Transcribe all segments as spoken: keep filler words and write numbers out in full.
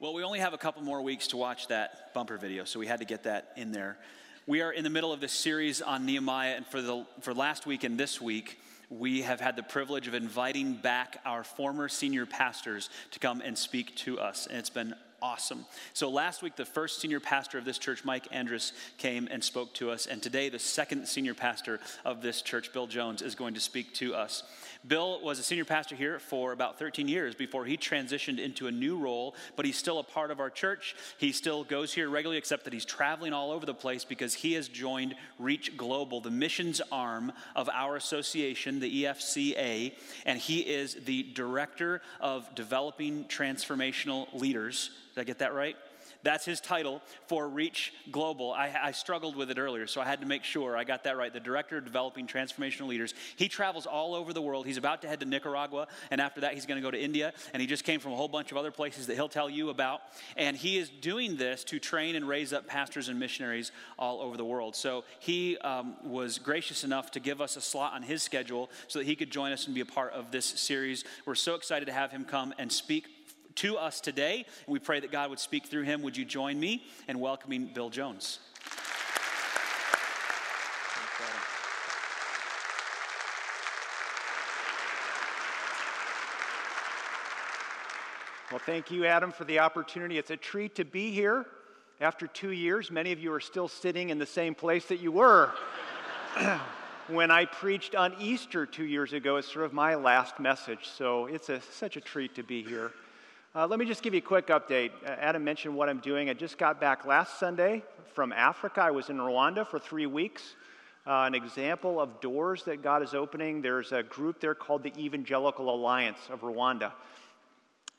Well, we only have a couple more weeks to watch that bumper video, so we had to get that in there. We are in the middle of this series on Nehemiah, and for the for last week and this week, we have had the privilege of inviting back our former senior pastors to come and speak to us, and it's been awesome. So last week, the first senior pastor of this church, Mike Andrus, came and spoke to us, and today, the second senior pastor of this church, Bill Jones, is going to speak to us. Bill was a senior pastor here for about thirteen years before he transitioned into a new role, but he's still a part of our church. He still goes here regularly, except that he's traveling all over the place because he has joined Reach Global, the missions arm of our association, the E F C A, and he is the director of developing transformational leaders. Did I get that right? That's his title for Reach Global. I, I struggled with it earlier, so I had to make sure I got that right. The Director of Developing Transformational Leaders. He travels all over the world. He's about to head to Nicaragua, and after that he's going to go to India, and he just came from a whole bunch of other places that he'll tell you about. And he is doing this to train and raise up pastors and missionaries all over the world. So he um, was gracious enough to give us a slot on his schedule so that he could join us and be a part of this series. We're so excited to have him come and speak to us today, and we pray that God would speak through him. Would you join me in welcoming Bill Jones? Well, thank you, Adam, for the opportunity. It's a treat to be here. After two years, many of you are still sitting in the same place that you were when I preached on Easter two years ago. It's sort of my last message, so it's a, such a treat to be here. Uh, let me just give you a quick update. Uh, Adam mentioned what I'm doing. I just got back last Sunday from Africa. I was in Rwanda for three weeks. Uh, an example of doors that God is opening. There's a group there called the Evangelical Alliance of Rwanda.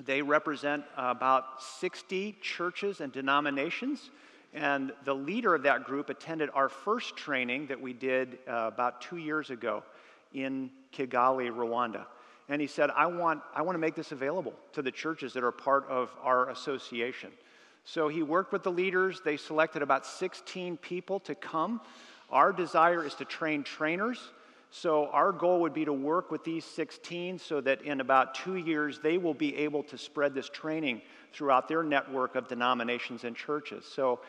They represent uh, about sixty churches and denominations. And the leader of that group attended our first training that we did uh, about two years ago in Kigali, Rwanda. And he said, I want, I want to make this available to the churches that are part of our association. So he worked with the leaders. They selected about sixteen people to come. Our desire is to train trainers. So our goal would be to work with these sixteen so that in about two years, they will be able to spread this training throughout their network of denominations and churches. So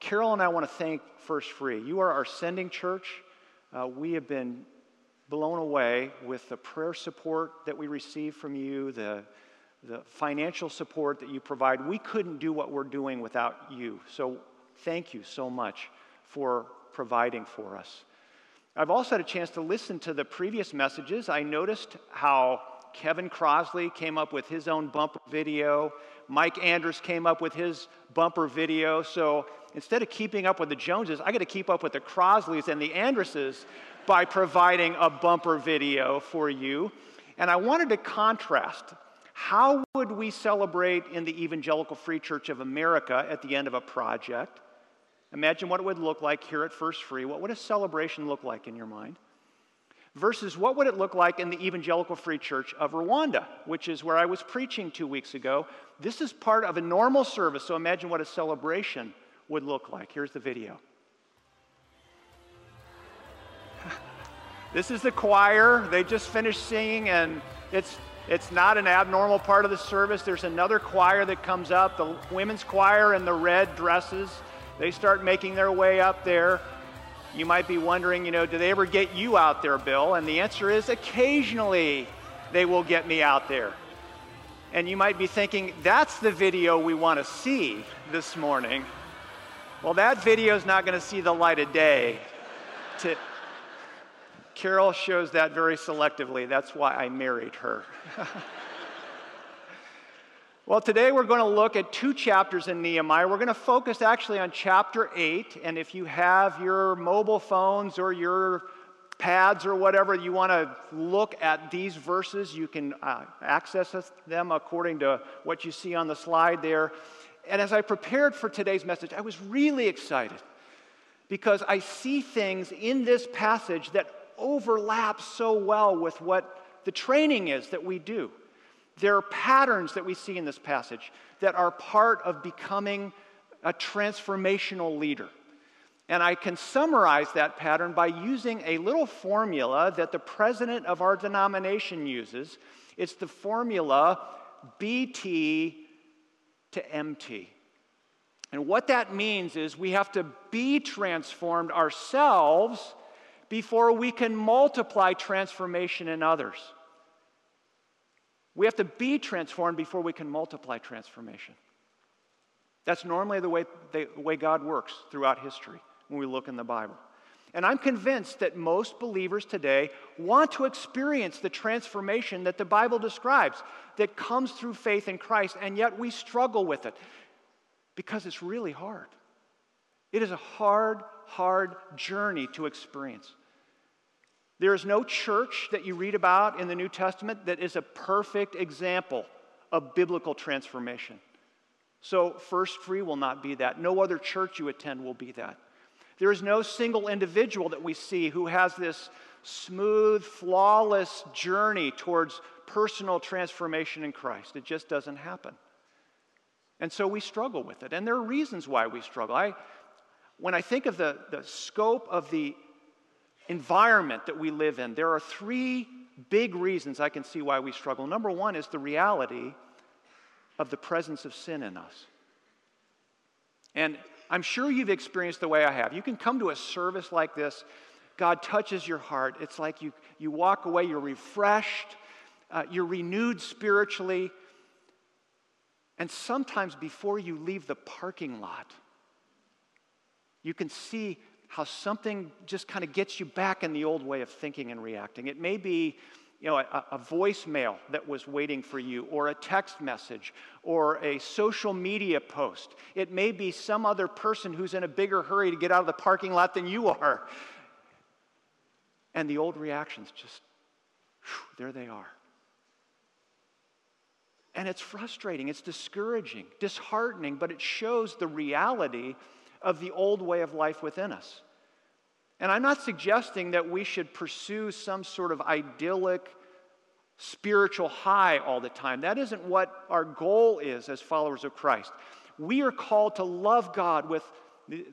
Carol and I want to thank First Free. You are our sending church. Uh, we have been blown away with the prayer support that we receive from you, the, the financial support that you provide. We couldn't do what we're doing without you. So thank you so much for providing for us. I've also had a chance to listen to the previous messages. I noticed how Kevin Crosley came up with his own bumper video. Mike Andrus came up with his bumper video. So instead of keeping up with the Joneses, I got to keep up with the Crosleys and the Andruses by providing a bumper video for you. And I wanted to contrast, how would we celebrate in the Evangelical Free Church of America at the end of a project? Imagine what it would look like here at First Free. What would a celebration look like in your mind? Versus what would it look like in the Evangelical Free Church of Rwanda, which is where I was preaching two weeks ago. This is part of a normal service, so imagine what a celebration would look like. Here's the video. This is the choir. They just finished singing, and it's, it's not an abnormal part of the service. There's another choir that comes up, the women's choir in the red dresses. They start making their way up there. You might be wondering, you know, do they ever get you out there, Bill? And the answer is, occasionally they will get me out there. And you might be thinking, that's the video we want to see this morning. Well, that video is not going to see the light of day. To... Carol shows that very selectively. That's why I married her. Well, today we're going to look at two chapters in Nehemiah. We're going to focus actually on chapter eight, and if you have your mobile phones or your pads or whatever, you want to look at these verses, you can uh, access them according to what you see on the slide there. And as I prepared for today's message, I was really excited because I see things in this passage that overlap so well with what the training is that we do. There are patterns that we see in this passage that are part of becoming a transformational leader. And I can summarize that pattern by using a little formula that the president of our denomination uses. It's the formula B T to empty. And what that means is we have to be transformed ourselves before we can multiply transformation in others. We have to be transformed before we can multiply transformation. That's normally the way, the way God works throughout history when we look in the Bible. And I'm convinced that most believers today want to experience the transformation that the Bible describes, that comes through faith in Christ, and yet we struggle with it because it's really hard. It is a hard, hard journey to experience. There is no church that you read about in the New Testament that is a perfect example of biblical transformation. So First Free will not be that. No other church you attend will be that. There is no single individual that we see who has this smooth, flawless journey towards personal transformation in Christ. It just doesn't happen. And so we struggle with it. And there are reasons why we struggle. I, when I think of the, the scope of the environment that we live in, there are three big reasons I can see why we struggle. Number one is the reality of the presence of sin in us. And I'm sure you've experienced the way I have. You can come to a service like this. God touches your heart. It's like you, you walk away, you're refreshed, uh, you're renewed spiritually. And sometimes before you leave the parking lot, you can see how something just kind of gets you back in the old way of thinking and reacting. It may be, you know, a, a voicemail that was waiting for you, or a text message, or a social media post. It may be some other person who's in a bigger hurry to get out of the parking lot than you are. And the old reactions just, whew, there they are. And it's frustrating, it's discouraging, disheartening, but it shows the reality of the old way of life within us. And I'm not suggesting that we should pursue some sort of idyllic spiritual high all the time. That isn't what our goal is as followers of Christ. We are called to love God with,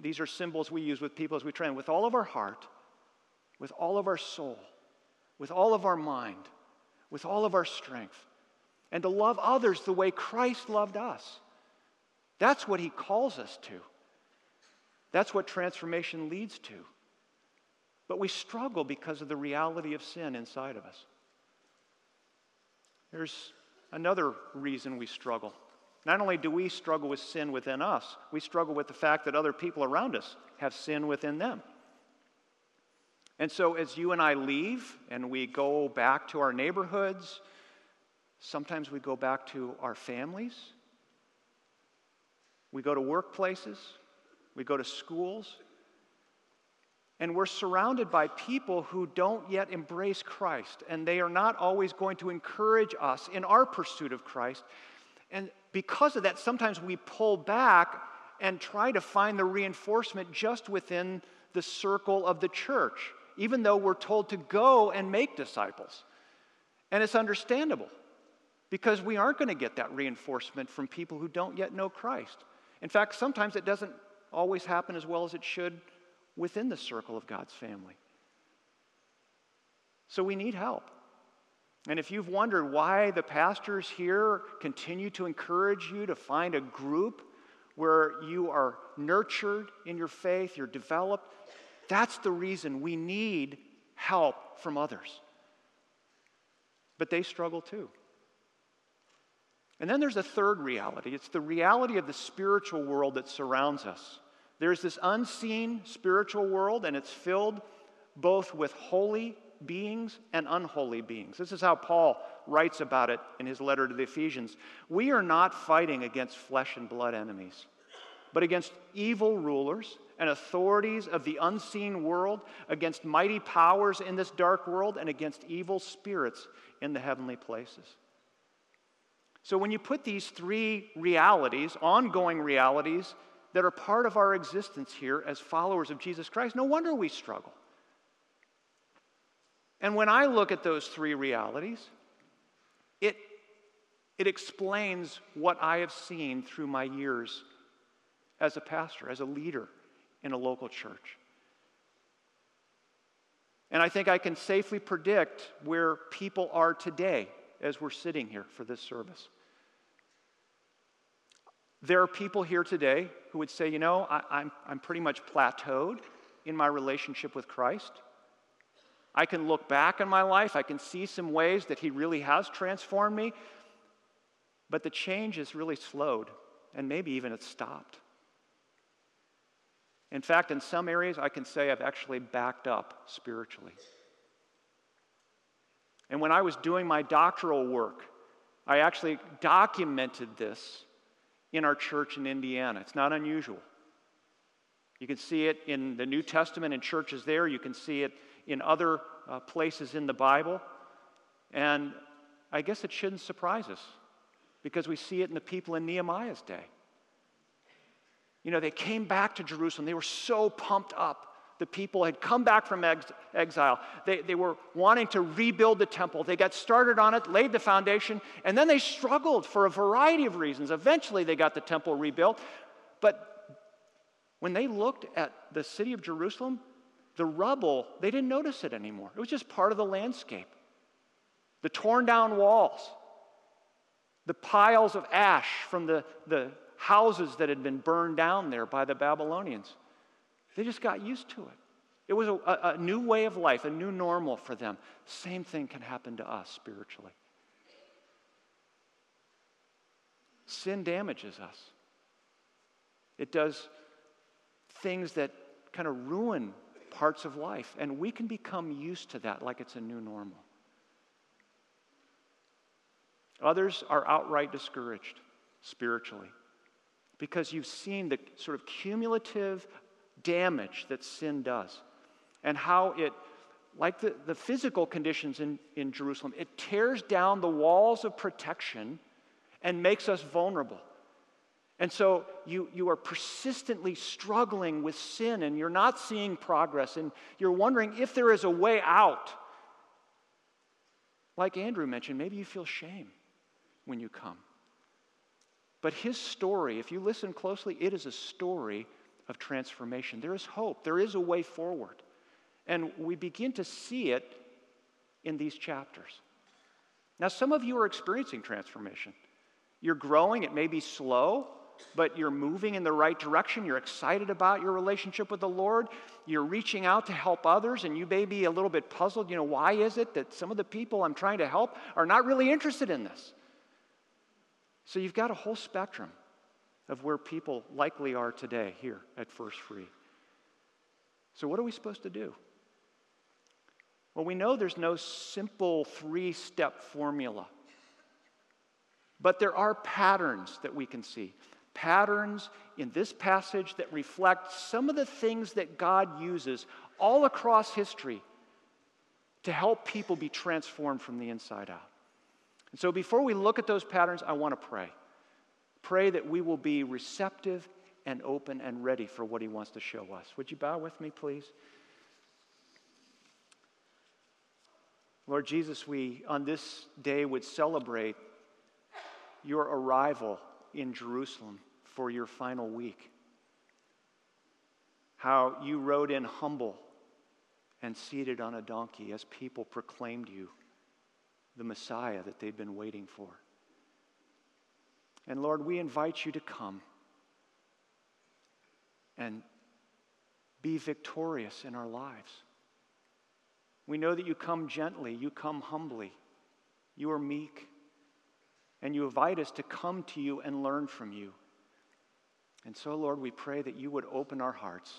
these are symbols we use with people as we train, with all of our heart, with all of our soul, with all of our mind, with all of our strength, and to love others the way Christ loved us. That's what he calls us to. That's what transformation leads to. But we struggle because of the reality of sin inside of us. There's another reason we struggle. Not only do we struggle with sin within us, we struggle with the fact that other people around us have sin within them. And so as you and I leave and we go back to our neighborhoods, sometimes we go back to our families, we go to workplaces, we go to schools, and we're surrounded by people who don't yet embrace Christ, and they are not always going to encourage us in our pursuit of Christ. And because of that, sometimes we pull back and try to find the reinforcement just within the circle of the church, even though we're told to go and make disciples. And it's understandable, because we aren't going to get that reinforcement from people who don't yet know Christ. In fact, sometimes it doesn't always happen as well as it should within the circle of God's family. So we need help. And if you've wondered why the pastors here continue to encourage you to find a group where you are nurtured in your faith, you're developed, that's the reason. We need help from others. But they struggle too. And then there's a third reality. It's the reality of the spiritual world that surrounds us. There's this unseen spiritual world, and it's filled both with holy beings and unholy beings. This is how Paul writes about it in his letter to the Ephesians. We are not fighting against flesh and blood enemies, but against evil rulers and authorities of the unseen world, against mighty powers in this dark world, and against evil spirits in the heavenly places. So when you put these three realities, ongoing realities, that are part of our existence here as followers of Jesus Christ, no wonder we struggle. And when I look at those three realities, it, it explains what I have seen through my years as a pastor, as a leader in a local church. And I think I can safely predict where people are today as we're sitting here for this service. There are people here today who would say, you know, I, I'm, I'm pretty much plateaued in my relationship with Christ. I can look back on my life. I can see some ways that he really has transformed me. But the change has really slowed, and maybe even it's stopped. In fact, in some areas, I can say I've actually backed up spiritually. And when I was doing my doctoral work, I actually documented this in our church in Indiana. It's not unusual. You can see it in the New Testament in churches there. You can see it in other uh, places in the Bible. And I guess it shouldn't surprise us, because we see it in the people in Nehemiah's day. You know, they came back to Jerusalem. They were so pumped up. The people had come back from ex- exile. They, they were wanting to rebuild the temple. They got started on it, laid the foundation, and then they struggled for a variety of reasons. Eventually, they got the temple rebuilt. But when they looked at the city of Jerusalem, the rubble, they didn't notice it anymore. It was just part of the landscape. The torn down walls, the piles of ash from the, the houses that had been burned down there by the Babylonians. They just got used to it. It was a, a new way of life, a new normal for them. Same thing can happen to us spiritually. Sin damages us. It does things that kind of ruin parts of life, and we can become used to that like it's a new normal. Others are outright discouraged spiritually because you've seen the sort of cumulative damage that sin does, and how it, like the, the physical conditions in, in Jerusalem, it tears down the walls of protection and makes us vulnerable. And so you, you are persistently struggling with sin, and you're not seeing progress, and you're wondering if there is a way out. Like Andrew mentioned, maybe you feel shame when you come. But his story, if you listen closely, it is a story of transformation. There is hope. There is a way forward. And we begin to see it in these chapters. Now, some of you are experiencing transformation. You're growing. It may be slow, but you're moving in the right direction. You're excited about your relationship with the Lord. You're reaching out to help others, and you may be a little bit puzzled. You know, why is it that some of the people I'm trying to help are not really interested in this? So you've got a whole spectrum of where people likely are today here at First Free. So what are we supposed to do? Well, we know there's no simple three-step formula, but there are patterns that we can see. Patterns in this passage that reflect some of the things that God uses all across history to help people be transformed from the inside out. And so before we look at those patterns, I want to pray. Pray that we will be receptive and open and ready for what he wants to show us. Would you bow with me, please? Lord Jesus, we on this day would celebrate your arrival in Jerusalem for your final week. How you rode in humble and seated on a donkey as people proclaimed you, the Messiah that they'd been waiting for. And Lord, we invite you to come and be victorious in our lives. We know that you come gently, you come humbly, you are meek, and you invite us to come to you and learn from you. And so, Lord, we pray that you would open our hearts,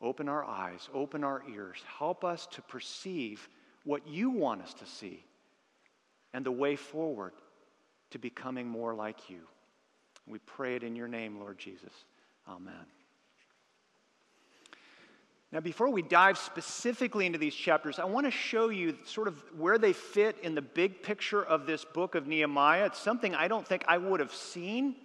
open our eyes, open our ears, help us to perceive what you want us to see and the way forward to becoming more like you. We pray it in your name, Lord Jesus. Amen. Now, before we dive specifically into these chapters, I want to show you sort of where they fit in the big picture of this book of Nehemiah. It's something I don't think I would have seen.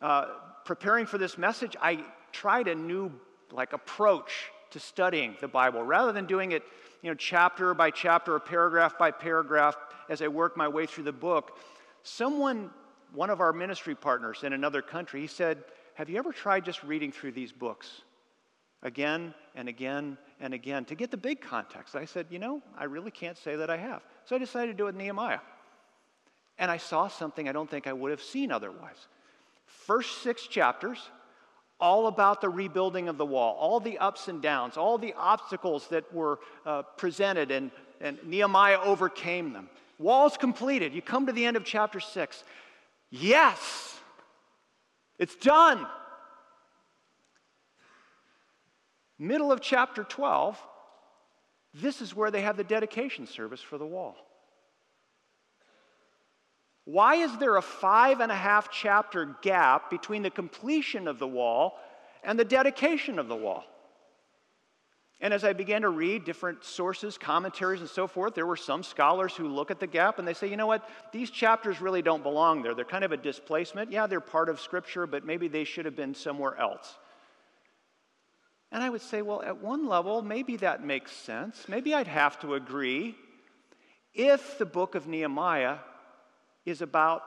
Uh, preparing for this message, I tried a new like approach to studying the Bible. Rather than doing it, you know, chapter by chapter or paragraph by paragraph as I worked my way through the book, someone, one of our ministry partners in another country, he said, have you ever tried just reading through these books again and again and again to get the big context? I said, you know, I really can't say that I have. So I decided to do it in Nehemiah. And I saw something I don't think I would have seen otherwise. First six chapters, all about the rebuilding of the wall, all the ups and downs, all the obstacles that were uh, presented, and, and Nehemiah overcame them. Wall's completed. You come to the end of chapter six. Yes, it's done. Middle of chapter twelve, this is where they have the dedication service for the wall. Why is there a five and a half chapter gap between the completion of the wall and the dedication of the wall? And as I began to read different sources, commentaries, and so forth, there were some scholars who look at the gap and they say, you know what, these chapters really don't belong there. They're kind of a displacement. Yeah, they're part of Scripture, but maybe they should have been somewhere else. And I would say, well, at one level, maybe that makes sense. Maybe I'd have to agree if the book of Nehemiah is about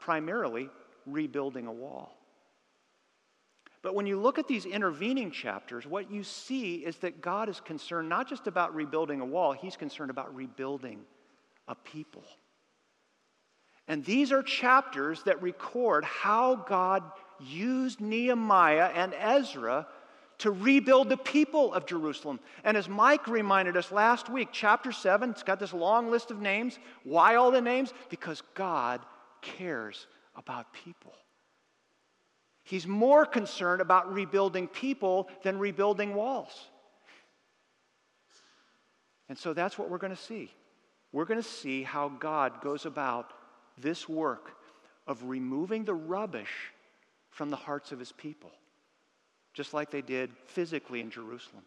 primarily rebuilding a wall. But when you look at these intervening chapters, what you see is that God is concerned not just about rebuilding a wall, he's concerned about rebuilding a people. And these are chapters that record how God used Nehemiah and Ezra to rebuild the people of Jerusalem. And as Mike reminded us last week, chapter seven, it's got this long list of names. Why all the names? Because God cares about people. He's more concerned about rebuilding people than rebuilding walls. And so that's what we're going to see. We're going to see how God goes about this work of removing the rubbish from the hearts of his people, just like they did physically in Jerusalem.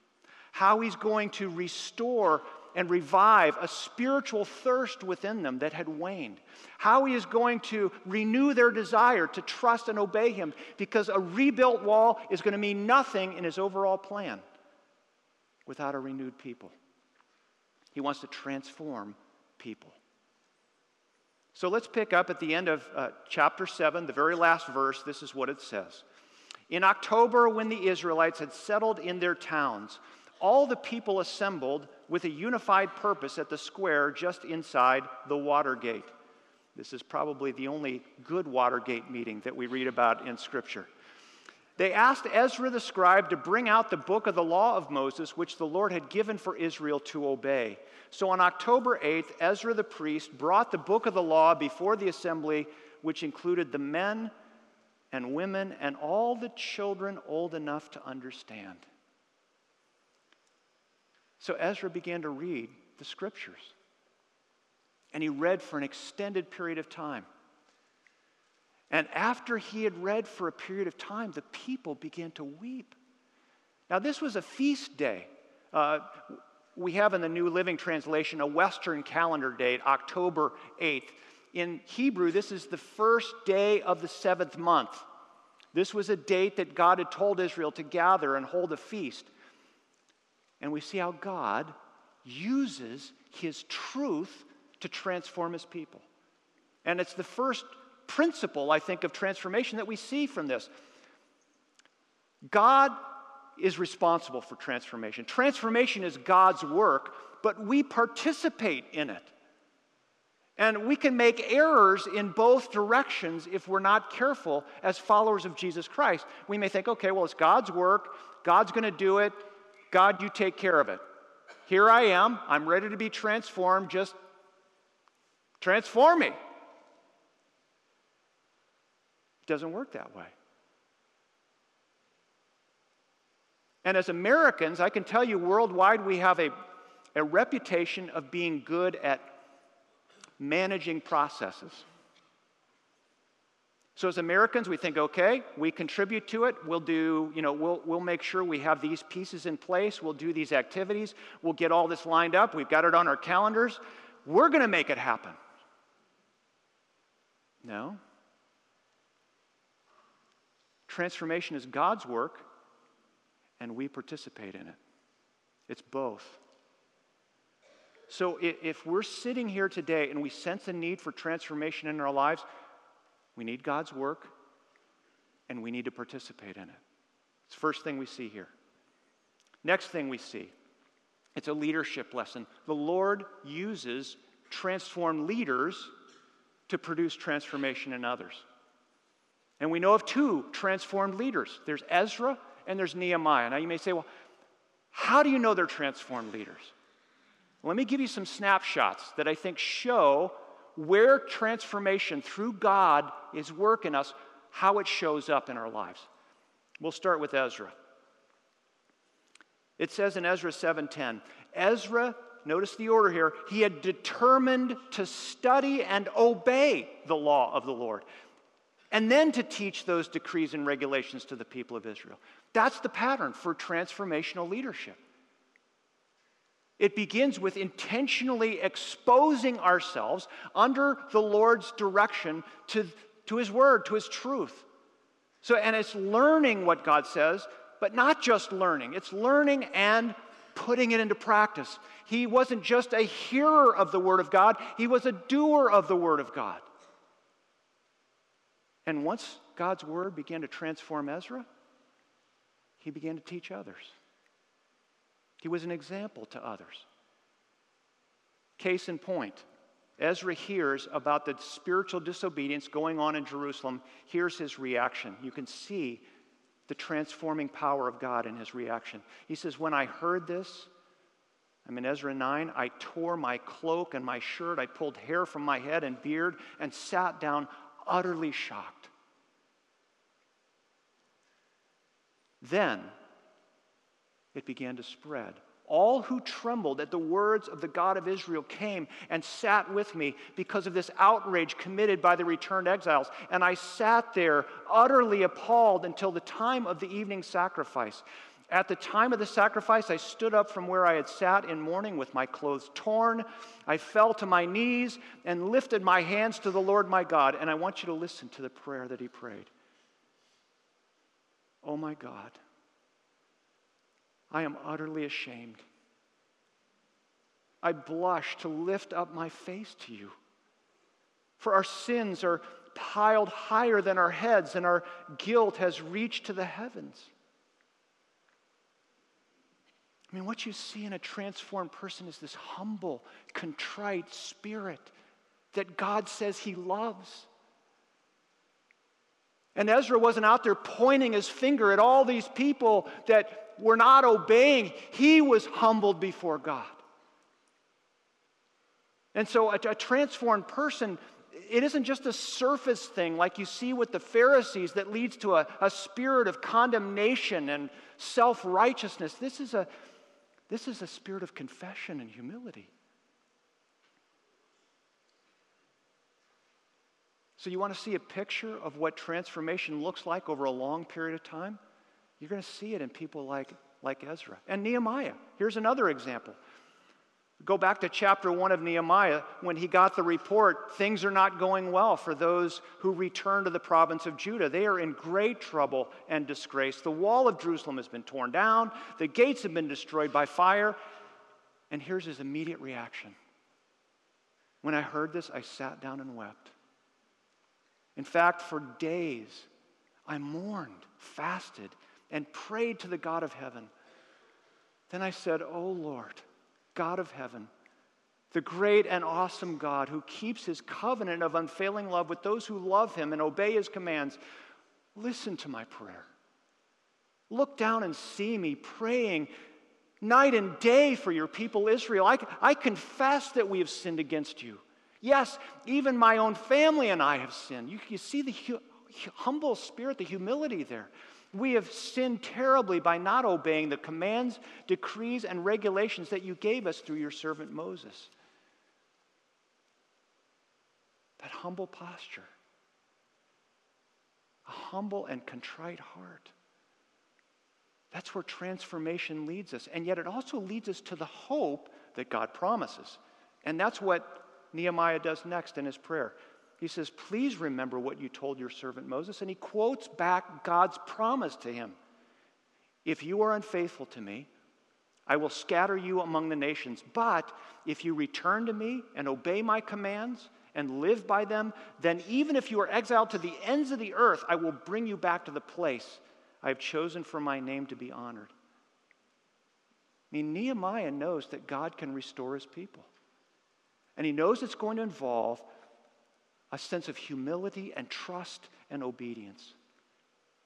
How he's going to restore and revive a spiritual thirst within them that had waned. How he is going to renew their desire to trust and obey him, because a rebuilt wall is going to mean nothing in his overall plan without a renewed people. He wants to transform people. So let's pick up at the end of uh, chapter seven, the very last verse. This is what it says. In October, when the Israelites had settled in their towns, all the people assembled with a unified purpose at the square just inside the Water Gate. This is probably the only good Water Gate meeting that we read about in Scripture. They asked Ezra the scribe to bring out the book of the law of Moses, which the Lord had given for Israel to obey. So on October eighth, Ezra the priest brought the book of the law before the assembly, which included the men and women, and all the children old enough to understand. So Ezra began to read the Scriptures, and he read for an extended period of time. And after he had read for a period of time, the people began to weep. Now, this was a feast day. Uh, we have in the New Living Translation a Western calendar date, October eighth. In Hebrew, this is the first day of the seventh month. This was a date that God had told Israel to gather and hold a feast. And we see how God uses his truth to transform his people. And it's the first principle, I think, of transformation that we see from this. God is responsible for transformation. Transformation is God's work, but we participate in it. And we can make errors in both directions if we're not careful as followers of Jesus Christ. We may think, okay, well, it's God's work. God's going to do it. God, you take care of it. Here I am. I'm ready to be transformed. Just transform me. It doesn't work that way. And as Americans, I can tell you worldwide we have a, a reputation of being good at managing processes. So as Americans, we think, okay, we contribute to it. We'll do, you know, we'll, we'll make sure we have these pieces in place. We'll do these activities. We'll get all this lined up. We've got it on our calendars. We're going to make it happen. No. Transformation is God's work, and we participate in it. It's both. So if we're sitting here today and we sense a need for transformation in our lives, we need God's work, and we need to participate in it. It's the first thing we see here. Next thing we see, it's a leadership lesson. The Lord uses transformed leaders to produce transformation in others. And we know of two transformed leaders. There's Ezra and there's Nehemiah. Now you may say, well, how do you know they're transformed leaders? Let me give you some snapshots that I think show where transformation through God is working us, how it shows up in our lives. We'll start with Ezra. It says in Ezra seven ten, Ezra, notice the order here, he had determined to study and obey the law of the Lord, and then to teach those decrees and regulations to the people of Israel. That's the pattern for transformational leadership. It begins with intentionally exposing ourselves under the Lord's direction to, to His Word, to His truth. So, and it's learning what God says, but not just learning. It's learning and putting it into practice. He wasn't just a hearer of the Word of God, he was a doer of the Word of God. And once God's Word began to transform Ezra, he began to teach others. He was an example to others. Case in point, Ezra hears about the spiritual disobedience going on in Jerusalem. Here's his reaction. You can see the transforming power of God in his reaction. He says, when I heard this, I'm in Ezra nine, I tore my cloak and my shirt, I pulled hair from my head and beard, and sat down utterly shocked. Then it began to spread. All who trembled at the words of the God of Israel came and sat with me because of this outrage committed by the returned exiles. And I sat there utterly appalled until the time of the evening sacrifice. At the time of the sacrifice, I stood up from where I had sat in mourning with my clothes torn. I fell to my knees and lifted my hands to the Lord my God. And I want you to listen to the prayer that he prayed. Oh my God, I am utterly ashamed. I blush to lift up my face to you. For our sins are piled higher than our heads, and our guilt has reached to the heavens. I mean, what you see in a transformed person is this humble, contrite spirit that God says he loves. And Ezra wasn't out there pointing his finger at all these people that were not obeying. He was humbled before God. And so a, a transformed person, it isn't just a surface thing like you see with the Pharisees that leads to a, a spirit of condemnation and self-righteousness. This is a, this is a spirit of confession and humility. So you want to see a picture of what transformation looks like over a long period of time? You're going to see it in people like, like Ezra. And Nehemiah, here's another example. Go back to chapter one of Nehemiah when he got the report, things are not going well for those who return to the province of Judah. They are in great trouble and disgrace. The wall of Jerusalem has been torn down. The gates have been destroyed by fire. And here's his immediate reaction. When I heard this, I sat down and wept. In fact, for days, I mourned, fasted, and prayed to the God of heaven. Then I said, O Lord, God of heaven, the great and awesome God who keeps his covenant of unfailing love with those who love him and obey his commands, listen to my prayer. Look down and see me praying night and day for your people Israel. I, I confess that we have sinned against you. Yes, even my own family and I have sinned. You, you see the hu- humble spirit, the humility there. We have sinned terribly by not obeying the commands, decrees, and regulations that you gave us through your servant Moses. That humble posture, a humble and contrite heart. That's where transformation leads us. And yet it also leads us to the hope that God promises. And that's what Nehemiah does next in his prayer. He says, please remember what you told your servant Moses. And he quotes back God's promise to him. If you are unfaithful to me, I will scatter you among the nations. But if you return to me and obey my commands and live by them, then even if you are exiled to the ends of the earth, I will bring you back to the place I have chosen for my name to be honored. I mean, Nehemiah knows that God can restore his people. And he knows it's going to involve a sense of humility and trust and obedience.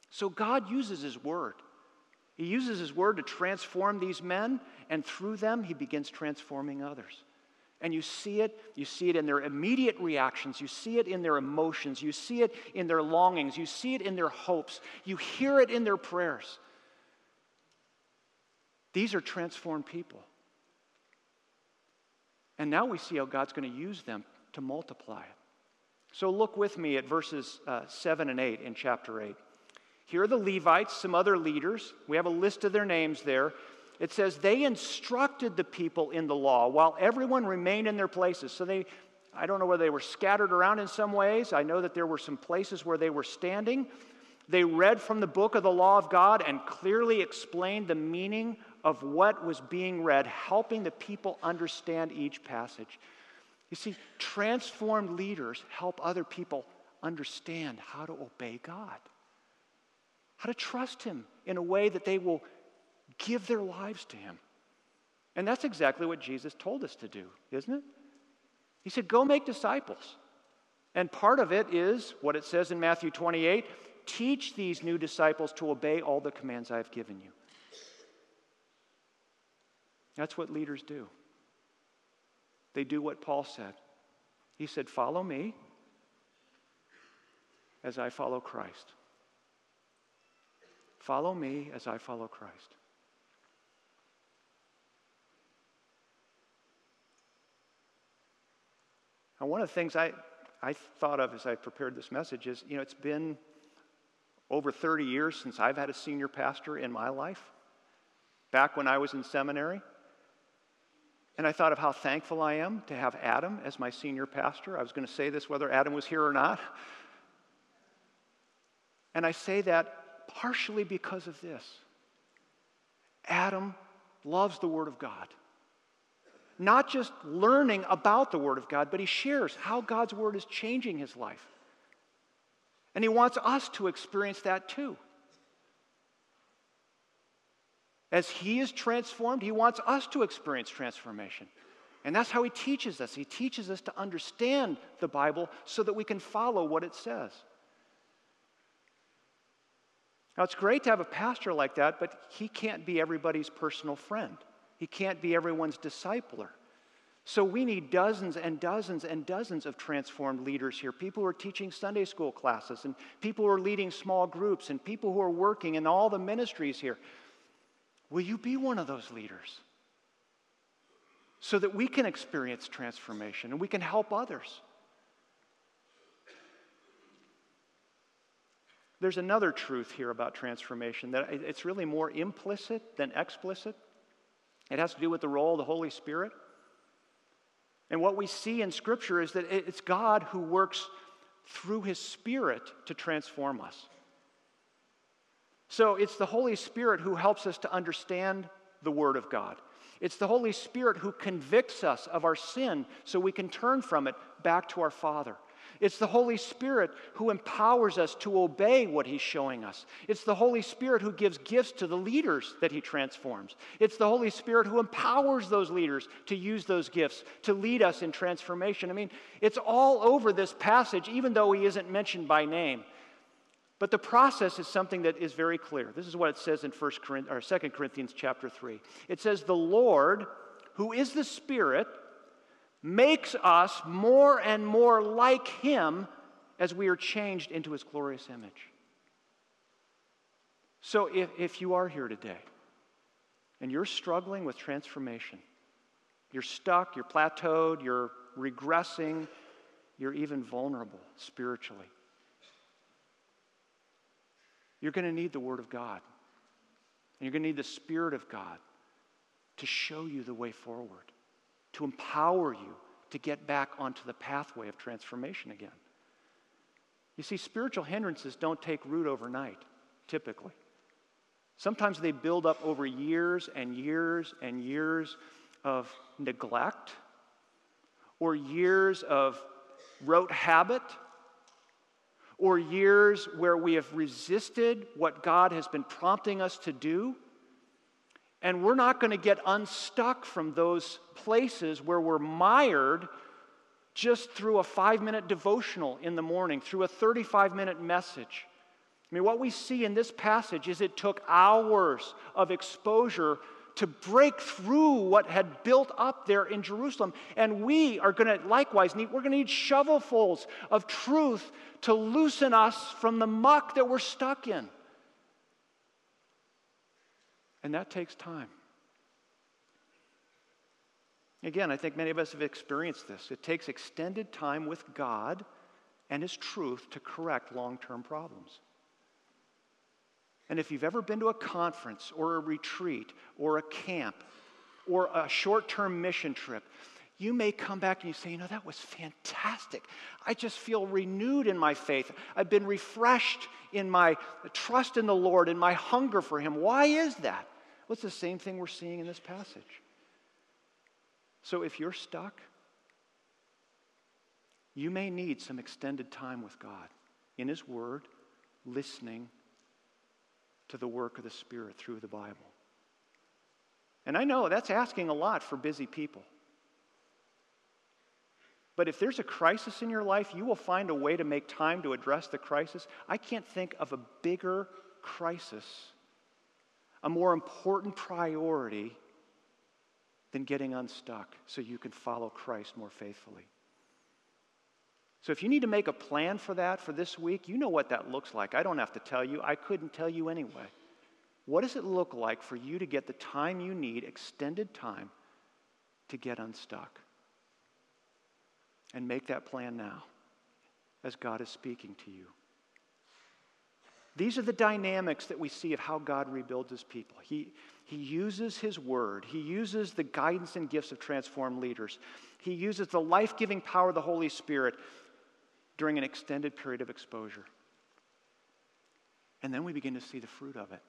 So God uses his word. He uses his word to transform these men, and through them, he begins transforming others. And you see it, you see it in their immediate reactions, you see it in their emotions, you see it in their longings, you see it in their hopes, you hear it in their prayers. These are transformed people. And now we see how God's going to use them to multiply it. So look with me at verses uh, seven and eight in chapter eight. Here are the Levites, some other leaders. We have a list of their names there. It says, they instructed the people in the law while everyone remained in their places. So they, I don't know whether they were scattered around in some ways. I know that there were some places where they were standing. They read from the book of the law of God and clearly explained the meaning of what was being read, helping the people understand each passage. You see, transformed leaders help other people understand how to obey God, how to trust him in a way that they will give their lives to him. And that's exactly what Jesus told us to do, isn't it? He said, go make disciples. And part of it is what it says in Matthew twenty-eight, teach these new disciples to obey all the commands I have given you. That's what leaders do. They do what Paul said. He said, follow me as I follow Christ. Follow me as I follow Christ. Now, one of the things I, I thought of as I prepared this message is, you know, it's been over thirty years since I've had a senior pastor in my life, back when I was in seminary. And I thought of how thankful I am to have Adam as my senior pastor. I was going to say this whether Adam was here or not. And I say that partially because of this. Adam loves the Word of God. Not just learning about the Word of God, but he shares how God's Word is changing his life. And he wants us to experience that too. As he is transformed, he wants us to experience transformation. And that's how he teaches us. He teaches us to understand the Bible so that we can follow what it says. Now, it's great to have a pastor like that, but he can't be everybody's personal friend. He can't be everyone's discipler. So we need dozens and dozens and dozens of transformed leaders here, people who are teaching Sunday school classes and people who are leading small groups and people who are working in all the ministries here. Will you be one of those leaders so that we can experience transformation and we can help others? There's another truth here about transformation that it's really more implicit than explicit. It has to do with the role of the Holy Spirit. And what we see in Scripture is that it's God who works through His Spirit to transform us. So it's the Holy Spirit who helps us to understand the Word of God. It's the Holy Spirit who convicts us of our sin so we can turn from it back to our Father. It's the Holy Spirit who empowers us to obey what He's showing us. It's the Holy Spirit who gives gifts to the leaders that He transforms. It's the Holy Spirit who empowers those leaders to use those gifts, to lead us in transformation. I mean, it's all over this passage, even though He isn't mentioned by name. But the process is something that is very clear. This is what it says in First Corinthians, or Second Corinthians chapter three. It says, the Lord, who is the Spirit, makes us more and more like Him as we are changed into His glorious image. So if, if you are here today and you're struggling with transformation, you're stuck, you're plateaued, you're regressing, you're even vulnerable spiritually, you're going to need the Word of God. And you're going to need the Spirit of God to show you the way forward, to empower you to get back onto the pathway of transformation again. You see, spiritual hindrances don't take root overnight, typically. Sometimes they build up over years and years and years of neglect or years of rote habit, or years where we have resisted what God has been prompting us to do. And we're not going to get unstuck from those places where we're mired just through a five-minute devotional in the morning, through a thirty-five minute message. I mean, what we see in this passage is it took hours of exposure to break through what had built up there in Jerusalem. And we are going to likewise need, we're going to need shovelfuls of truth to loosen us from the muck that we're stuck in. And that takes time. Again, I think many of us have experienced this. It takes extended time with God and His truth to correct long-term problems. And if you've ever been to a conference or a retreat or a camp or a short-term mission trip, you may come back and you say, you know, that was fantastic. I just feel renewed in my faith. I've been refreshed in my trust in the Lord and my hunger for Him. Why is that? Well, it's the same thing we're seeing in this passage. So if you're stuck, you may need some extended time with God in His Word, listening to the work of the Spirit through the Bible. And I know that's asking a lot for busy people. But if there's a crisis in your life, you will find a way to make time to address the crisis. I can't think of a bigger crisis, a more important priority than getting unstuck so you can follow Christ more faithfully. So if you need to make a plan for that for this week, you know what that looks like. I don't have to tell you. I couldn't tell you anyway. What does it look like for you to get the time you need, extended time, to get unstuck? And make that plan now as God is speaking to you. These are the dynamics that we see of how God rebuilds His people. He, he uses His Word. He uses the guidance and gifts of transformed leaders. He uses the life-giving power of the Holy Spirit during an extended period of exposure. And then we begin to see the fruit of it.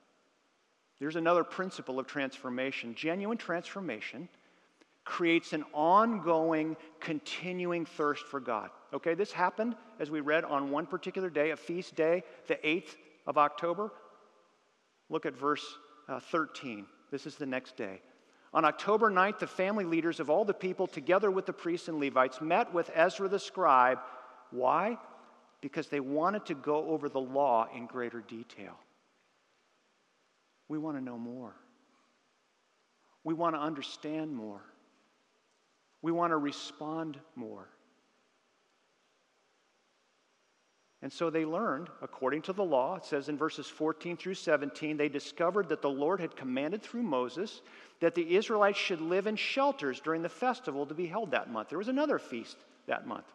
There's another principle of transformation. Genuine transformation creates an ongoing, continuing thirst for God. Okay, this happened, as we read, on one particular day, a feast day, the eighth of October. Look at verse uh, thirteen. This is the next day. On October ninth, the family leaders of all the people, together with the priests and Levites, met with Ezra the scribe. Why? Because they wanted to go over the law in greater detail. We want to know more. We want to understand more. We want to respond more. And so they learned, according to the law, it says in verses fourteen through seventeen, they discovered that the Lord had commanded through Moses that the Israelites should live in shelters during the festival to be held that month. There was another feast that month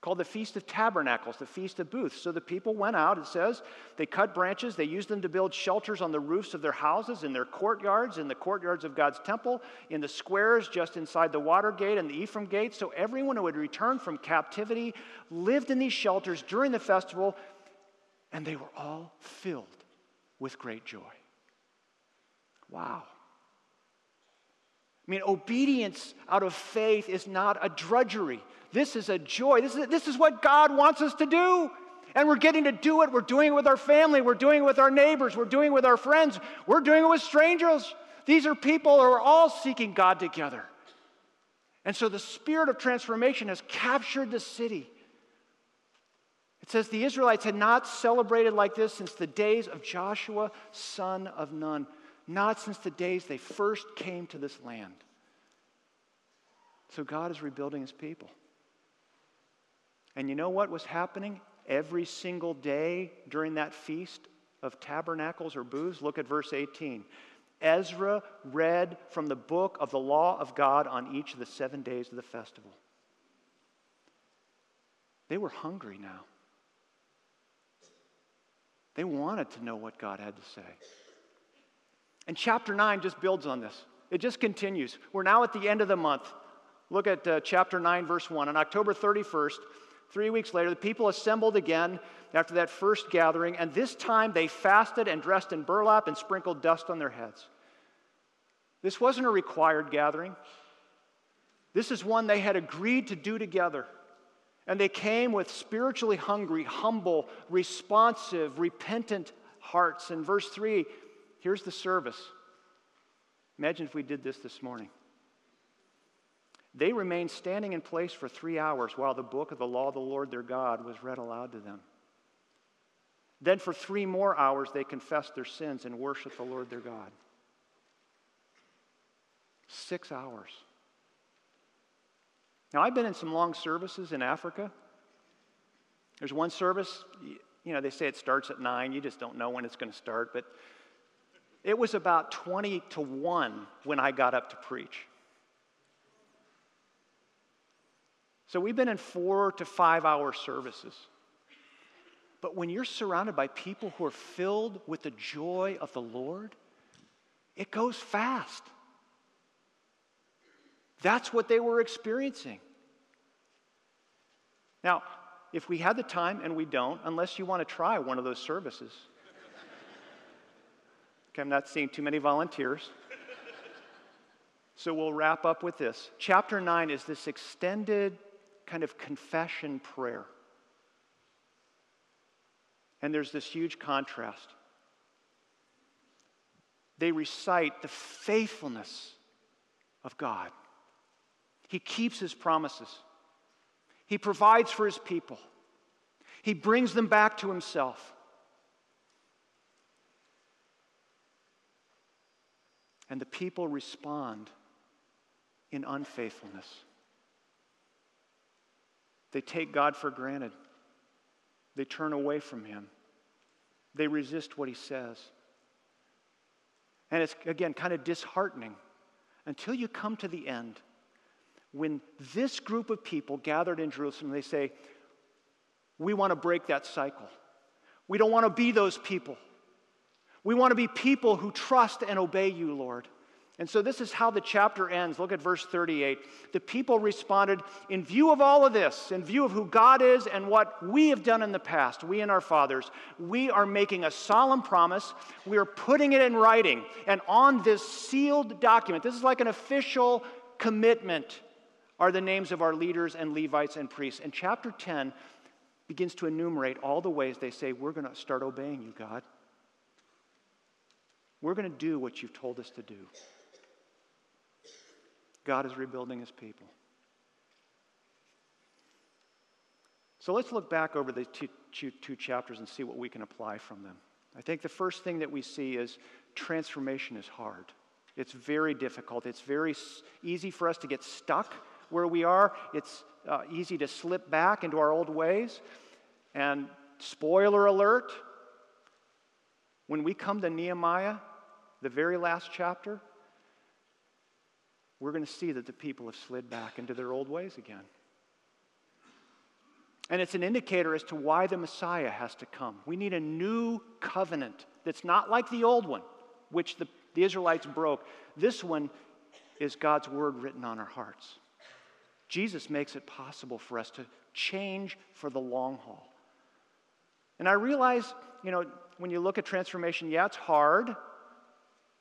called the Feast of Tabernacles, the Feast of Booths. So the people went out, it says, they cut branches, they used them to build shelters on the roofs of their houses, in their courtyards, in the courtyards of God's temple, in the squares just inside the Water Gate and the Ephraim Gate. So everyone who had returned from captivity lived in these shelters during the festival, and they were all filled with great joy. Wow. I mean, obedience out of faith is not a drudgery. This is a joy. This is, this is what God wants us to do. And we're getting to do it. We're doing it with our family. We're doing it with our neighbors. We're doing it with our friends. We're doing it with strangers. These are people who are all seeking God together. And so the spirit of transformation has captured the city. It says the Israelites had not celebrated like this since the days of Joshua, son of Nun. Not since the days they first came to this land. So God is rebuilding His people. And you know what was happening every single day during that feast of tabernacles or booths? Look at verse eighteen. Ezra read from the book of the law of God on each of the seven days of the festival. They were hungry now. They wanted to know what God had to say. And chapter nine just builds on this. It just continues. We're now at the end of the month. Look at uh, chapter nine, verse one. On October thirty-first, three weeks later, the people assembled again after that first gathering, and this time they fasted and dressed in burlap and sprinkled dust on their heads. This wasn't a required gathering. This is one they had agreed to do together. And they came with spiritually hungry, humble, responsive, repentant hearts. In verse three, here's the service. Imagine if we did this this morning. They remained standing in place for three hours while the book of the law of the Lord their God was read aloud to them. Then for three more hours they confessed their sins and worshiped the Lord their God. Six hours. Now, I've been in some long services in Africa. There's one service, you know, they say it starts at nine. You just don't know when it's going to start. But it was about twenty to one when I got up to preach. So we've been in four to five hour services. But when you're surrounded by people who are filled with the joy of the Lord, it goes fast. That's what they were experiencing. Now, if we had the time, and we don't, unless you want to try one of those services. Okay, I'm not seeing too many volunteers. So we'll wrap up with this. Chapter nine is this extended kind of confession prayer. And there's this huge contrast. They recite the faithfulness of God. He keeps his promises. He provides for his people. He brings them back to himself. And the people respond in unfaithfulness. They take God for granted. They turn away from him. They resist what he says. And it's, again, kind of disheartening until you come to the end. When this group of people gathered in Jerusalem, they say, we want to break that cycle. We don't want to be those people. We want to be people who trust and obey you, Lord. And so this is how the chapter ends. Look at verse thirty-eight. The people responded, in view of all of this, in view of who God is and what we have done in the past, we and our fathers, we are making a solemn promise. We are putting it in writing. And on this sealed document, this is like an official commitment, are the names of our leaders and Levites and priests. And chapter ten begins to enumerate all the ways they say, we're going to start obeying you, God. We're going to do what you've told us to do. God is rebuilding his people. So let's look back over the two, two, two chapters and see what we can apply from them. I think the first thing that we see is transformation is hard. It's very difficult. It's very easy for us to get stuck where we are. It's uh, easy to slip back into our old ways. And spoiler alert, when we come to Nehemiah, the very last chapter, we're going to see that the people have slid back into their old ways again. And it's an indicator as to why the Messiah has to come. We need a new covenant that's not like the old one, which the, the Israelites broke. This one is God's word written on our hearts. Jesus makes it possible for us to change for the long haul. And I realize, you know, when you look at transformation, yeah, it's hard.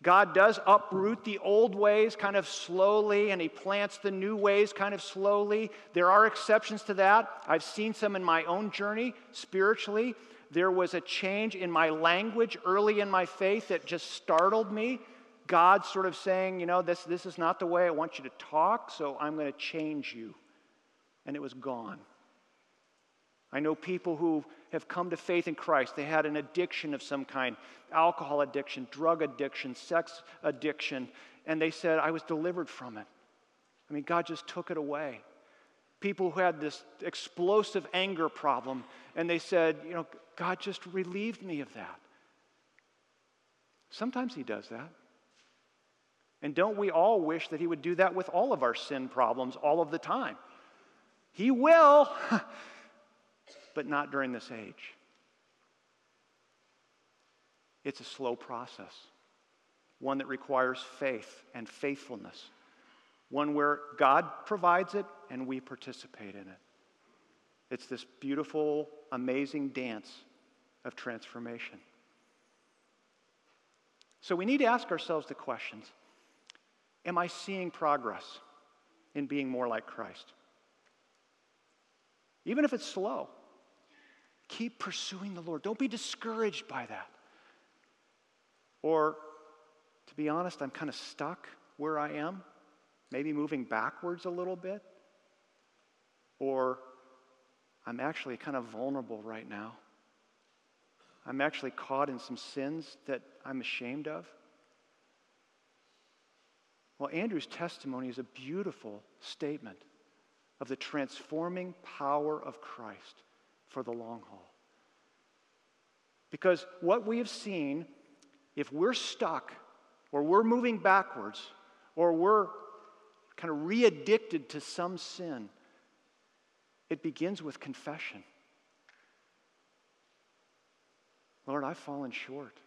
God does uproot the old ways kind of slowly, and he plants the new ways kind of slowly. There are exceptions to that. I've seen some in my own journey spiritually. There was a change in my language early in my faith that just startled me. God sort of saying, you know, this, this is not the way I want you to talk, so I'm going to change you. And it was gone. I know people who have come to faith in Christ. They had an addiction of some kind, alcohol addiction, drug addiction, sex addiction, and they said, I was delivered from it. I mean, God just took it away. People who had this explosive anger problem, and they said, you know, God just relieved me of that. Sometimes he does that. And don't we all wish that he would do that with all of our sin problems all of the time? He will. But not during this age. It's a slow process, one that requires faith and faithfulness, one where God provides it and we participate in it. It's this beautiful, amazing dance of transformation. So we need to ask ourselves the questions, am I seeing progress in being more like Christ? Even if it's slow. Keep pursuing the Lord. Don't be discouraged by that. Or, to be honest, I'm kind of stuck where I am. maybe moving backwards a little bit, or I'm actually kind of vulnerable right now. I'm actually caught in some sins that I'm ashamed of. Well, Andrew's testimony is a beautiful statement of the transforming power of Christ for the long haul. Because what we have seen, if we're stuck, or we're moving backwards, or we're kind of re-addicted to some sin, it begins with confession. Lord, I've fallen short.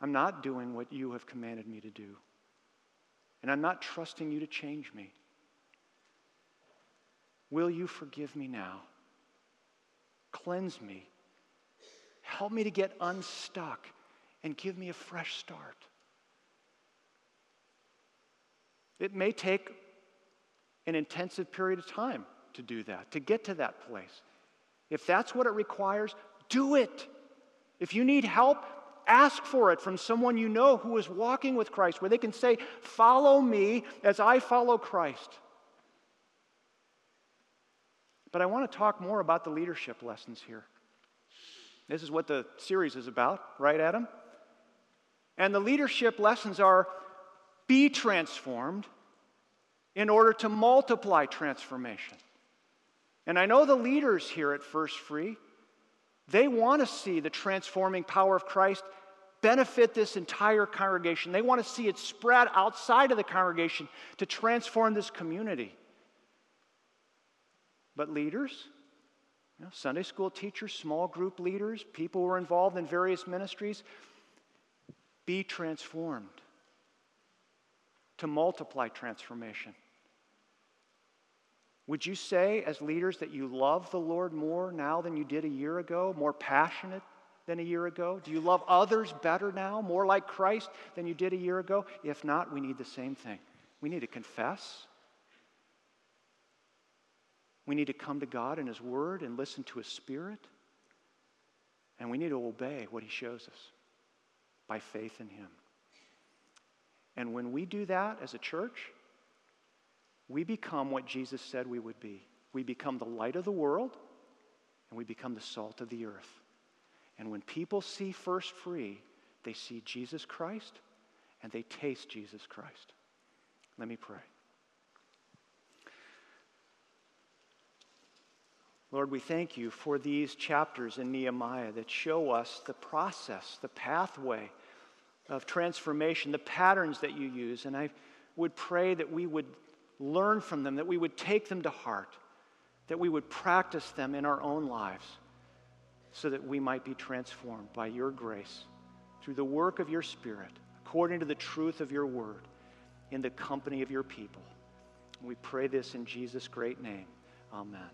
I'm not doing what you have commanded me to do. And I'm not trusting you to change me. Will you forgive me now? Cleanse me. Help me to get unstuck and give me a fresh start. It may take an intensive period of time to do that, to get to that place. If that's what it requires, do it. If you need help, ask for it from someone you know who is walking with Christ, where they can say, follow me as I follow Christ. But I want to talk more about the leadership lessons here. This is what the series is about, right, Adam? And the leadership lessons are, be transformed in order to multiply transformation. And I know the leaders here at First Free, they want to see the transforming power of Christ benefit this entire congregation. They want to see it spread outside of the congregation to transform this community. But leaders, you know, Sunday school teachers, small group leaders, people who are involved in various ministries, be transformed to multiply transformation. Would you say as leaders that you love the Lord more now than you did a year ago, more passionate than a year ago? Do you love others better now, more like Christ than you did a year ago? If not, we need the same thing. We need to confess. We need to come to God in His Word and listen to His Spirit. And we need to obey what He shows us by faith in Him. And when we do that as a church, we become what Jesus said we would be. We become the light of the world, and we become the salt of the earth. And when people see First Free, they see Jesus Christ, and they taste Jesus Christ. Let me pray. Lord, we thank you for these chapters in Nehemiah that show us the process, the pathway of transformation, the patterns that you use. And I would pray that we would learn from them, that we would take them to heart, that we would practice them in our own lives so that we might be transformed by your grace through the work of your Spirit, according to the truth of your word, in the company of your people. We pray this in Jesus' great name. Amen.